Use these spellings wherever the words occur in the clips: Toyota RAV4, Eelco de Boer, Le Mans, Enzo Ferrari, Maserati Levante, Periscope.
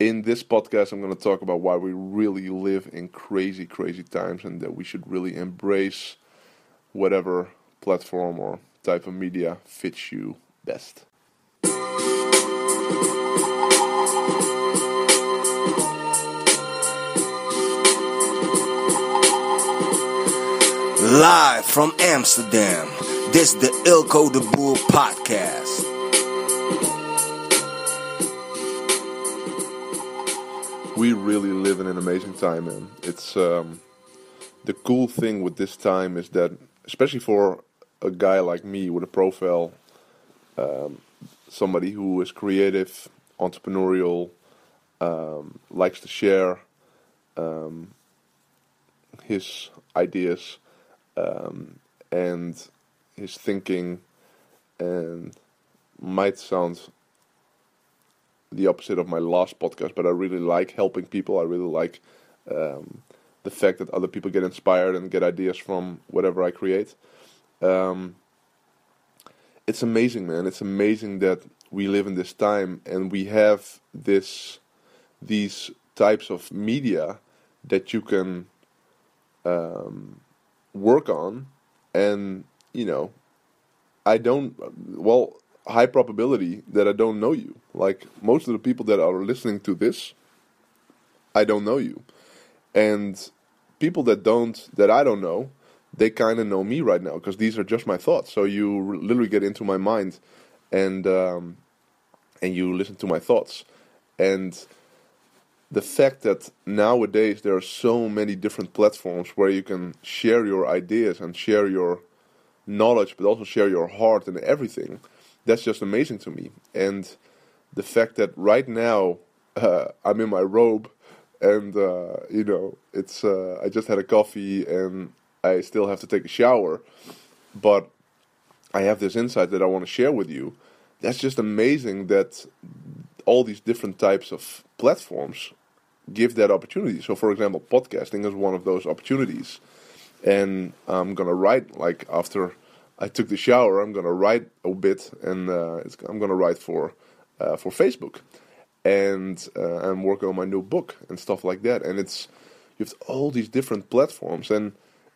In this podcast, I'm going to talk about why we really live in crazy, crazy times and that we should really embrace whatever platform or type of media fits you best. Live from Amsterdam, this is the Eelco de Boer podcast. We really live in an amazing time, and it's the cool thing with this time is that, especially for a guy like me with a profile, somebody who is creative, entrepreneurial, likes to share his ideas and his thinking, and might sound the opposite of my last podcast, but I really like helping people. I really like the fact that other people get inspired and get ideas from whatever I create. It's amazing, man. It's amazing that we live in this time and we have these types of media that you can work on. And, you know, high probability that I don't know you. Like, most of the people that are listening to this, I don't know you. And people that I don't know, they kind of know me right now, because these are just my thoughts. So you literally get into my mind and you listen to my thoughts. And the fact that nowadays there are so many different platforms where you can share your ideas and share your knowledge, but also share your heart and everything, that's just amazing to me. And the fact that right now I'm in my robe and, you know, it's I just had a coffee and I still have to take a shower, but I have this insight that I want to share with you. That's just amazing that all these different types of platforms give that opportunity. So, for example, podcasting is one of those opportunities. And I'm going to write, like, after I took the shower, I'm going to write a bit, and I'm going to write for Facebook. And I'm working on my new book and stuff like that. And you have all these different platforms, and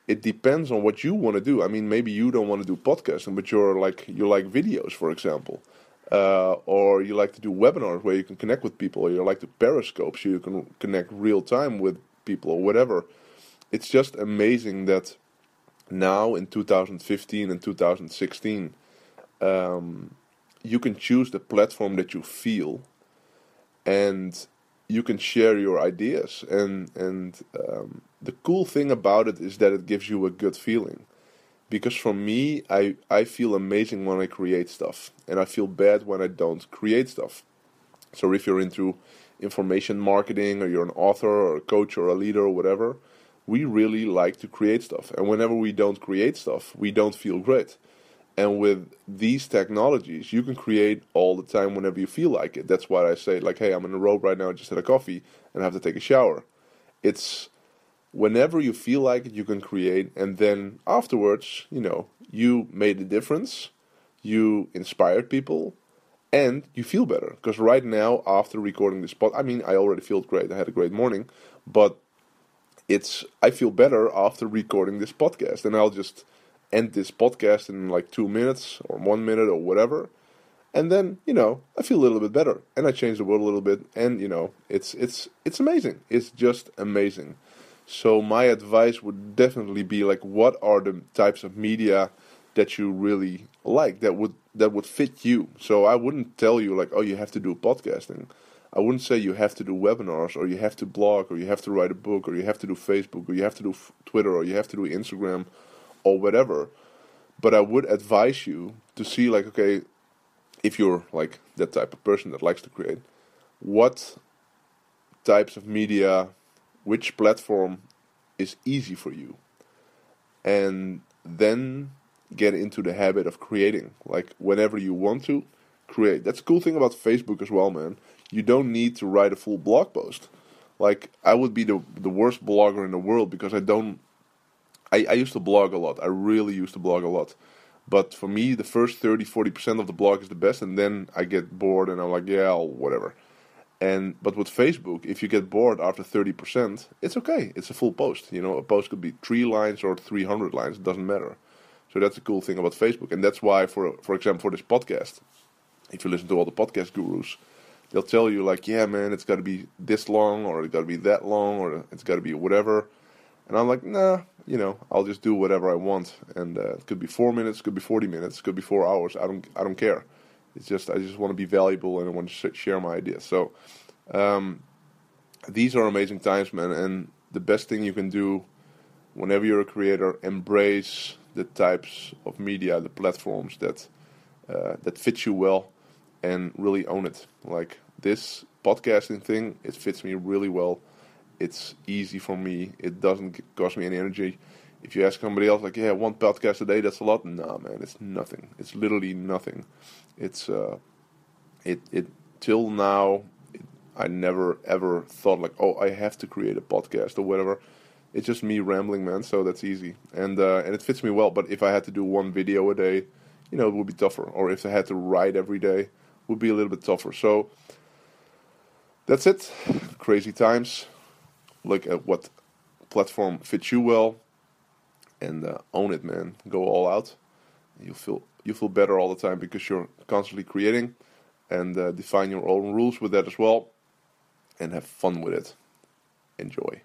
it depends on what you want to do. I mean, maybe you don't want to do podcasting, but you like videos, for example. Or you like to do webinars where you can connect with people, or you like to Periscope so you can connect real time with people or whatever. It's just amazing that now in 2015 and 2016, you can choose the platform that you feel, and you can share your ideas. And the cool thing about it is that it gives you a good feeling. Because for me, I feel amazing when I create stuff, and I feel bad when I don't create stuff. So if you're into information marketing, or you're an author, or a coach, or a leader, or whatever, we really like to create stuff. And whenever we don't create stuff, we don't feel great. And with these technologies, you can create all the time whenever you feel like it. That's why I say, like, hey, I'm in a robe right now, I just had a coffee, and I have to take a shower. It's whenever you feel like it, you can create. And then afterwards, you know, you made a difference, you inspired people, and you feel better. Because right now, after recording this podcast, I mean, I already feel great. I had a great morning, but I feel better after recording this podcast, and I'll just end this podcast in like 2 minutes or 1 minute or whatever, and then, you know, I feel a little bit better, and I change the world a little bit, and, you know, it's amazing. It's just amazing. So my advice would definitely be, like, what are the types of media that you really like that would fit you? So I wouldn't tell you, like, oh, you have to do podcasting. I wouldn't say you have to do webinars, or you have to blog, or you have to write a book, or you have to do Facebook, or you have to do Twitter, or you have to do Instagram, or whatever. But I would advise you to see, like, okay, if you're, like, that type of person that likes to create, what types of media, which platform is easy for you? And then get into the habit of creating, like, whenever you want to create. That's the cool thing about Facebook as well, man. You don't need to write a full blog post. Like, I would be the worst blogger in the world, because I used to blog a lot. I really used to blog a lot. But for me, the first 30-40% of the blog is the best, and then I get bored and I'm like, yeah, whatever. But with Facebook, if you get bored after 30%, it's okay. It's a full post. You know, a post could be 3 lines or 300 lines. It doesn't matter. So that's the cool thing about Facebook. And that's why, for example, for this podcast, if you listen to all the podcast gurus, they'll tell you like, yeah, man, it's got to be this long or it's got to be that long or it's got to be whatever. And I'm like, nah, you know, I'll just do whatever I want. And it could be 4 minutes, could be 40 minutes, could be 4 hours. I don't care. It's just, I just want to be valuable and I want to share my ideas. So, these are amazing times, man. And the best thing you can do whenever you're a creator, embrace the types of media, the platforms that fit you well and really own it. Like this podcasting thing, it fits me really well. It's easy for me. It doesn't cost me any energy. If you ask somebody else, like, yeah, one podcast a day, that's a lot. Nah, man, it's nothing. It's literally nothing. It's, till now, I never, ever thought like, oh, I have to create a podcast or whatever. It's just me rambling, man, so that's easy. And it fits me well, but if I had to do 1 video a day, you know, it would be tougher. Or if I had to write every day, it would be a little bit tougher. So, that's it. Crazy times. Look at what platform fits you well. And own it, man. Go all out. You feel better all the time because you're constantly creating, and define your own rules with that as well, and have fun with it. Enjoy.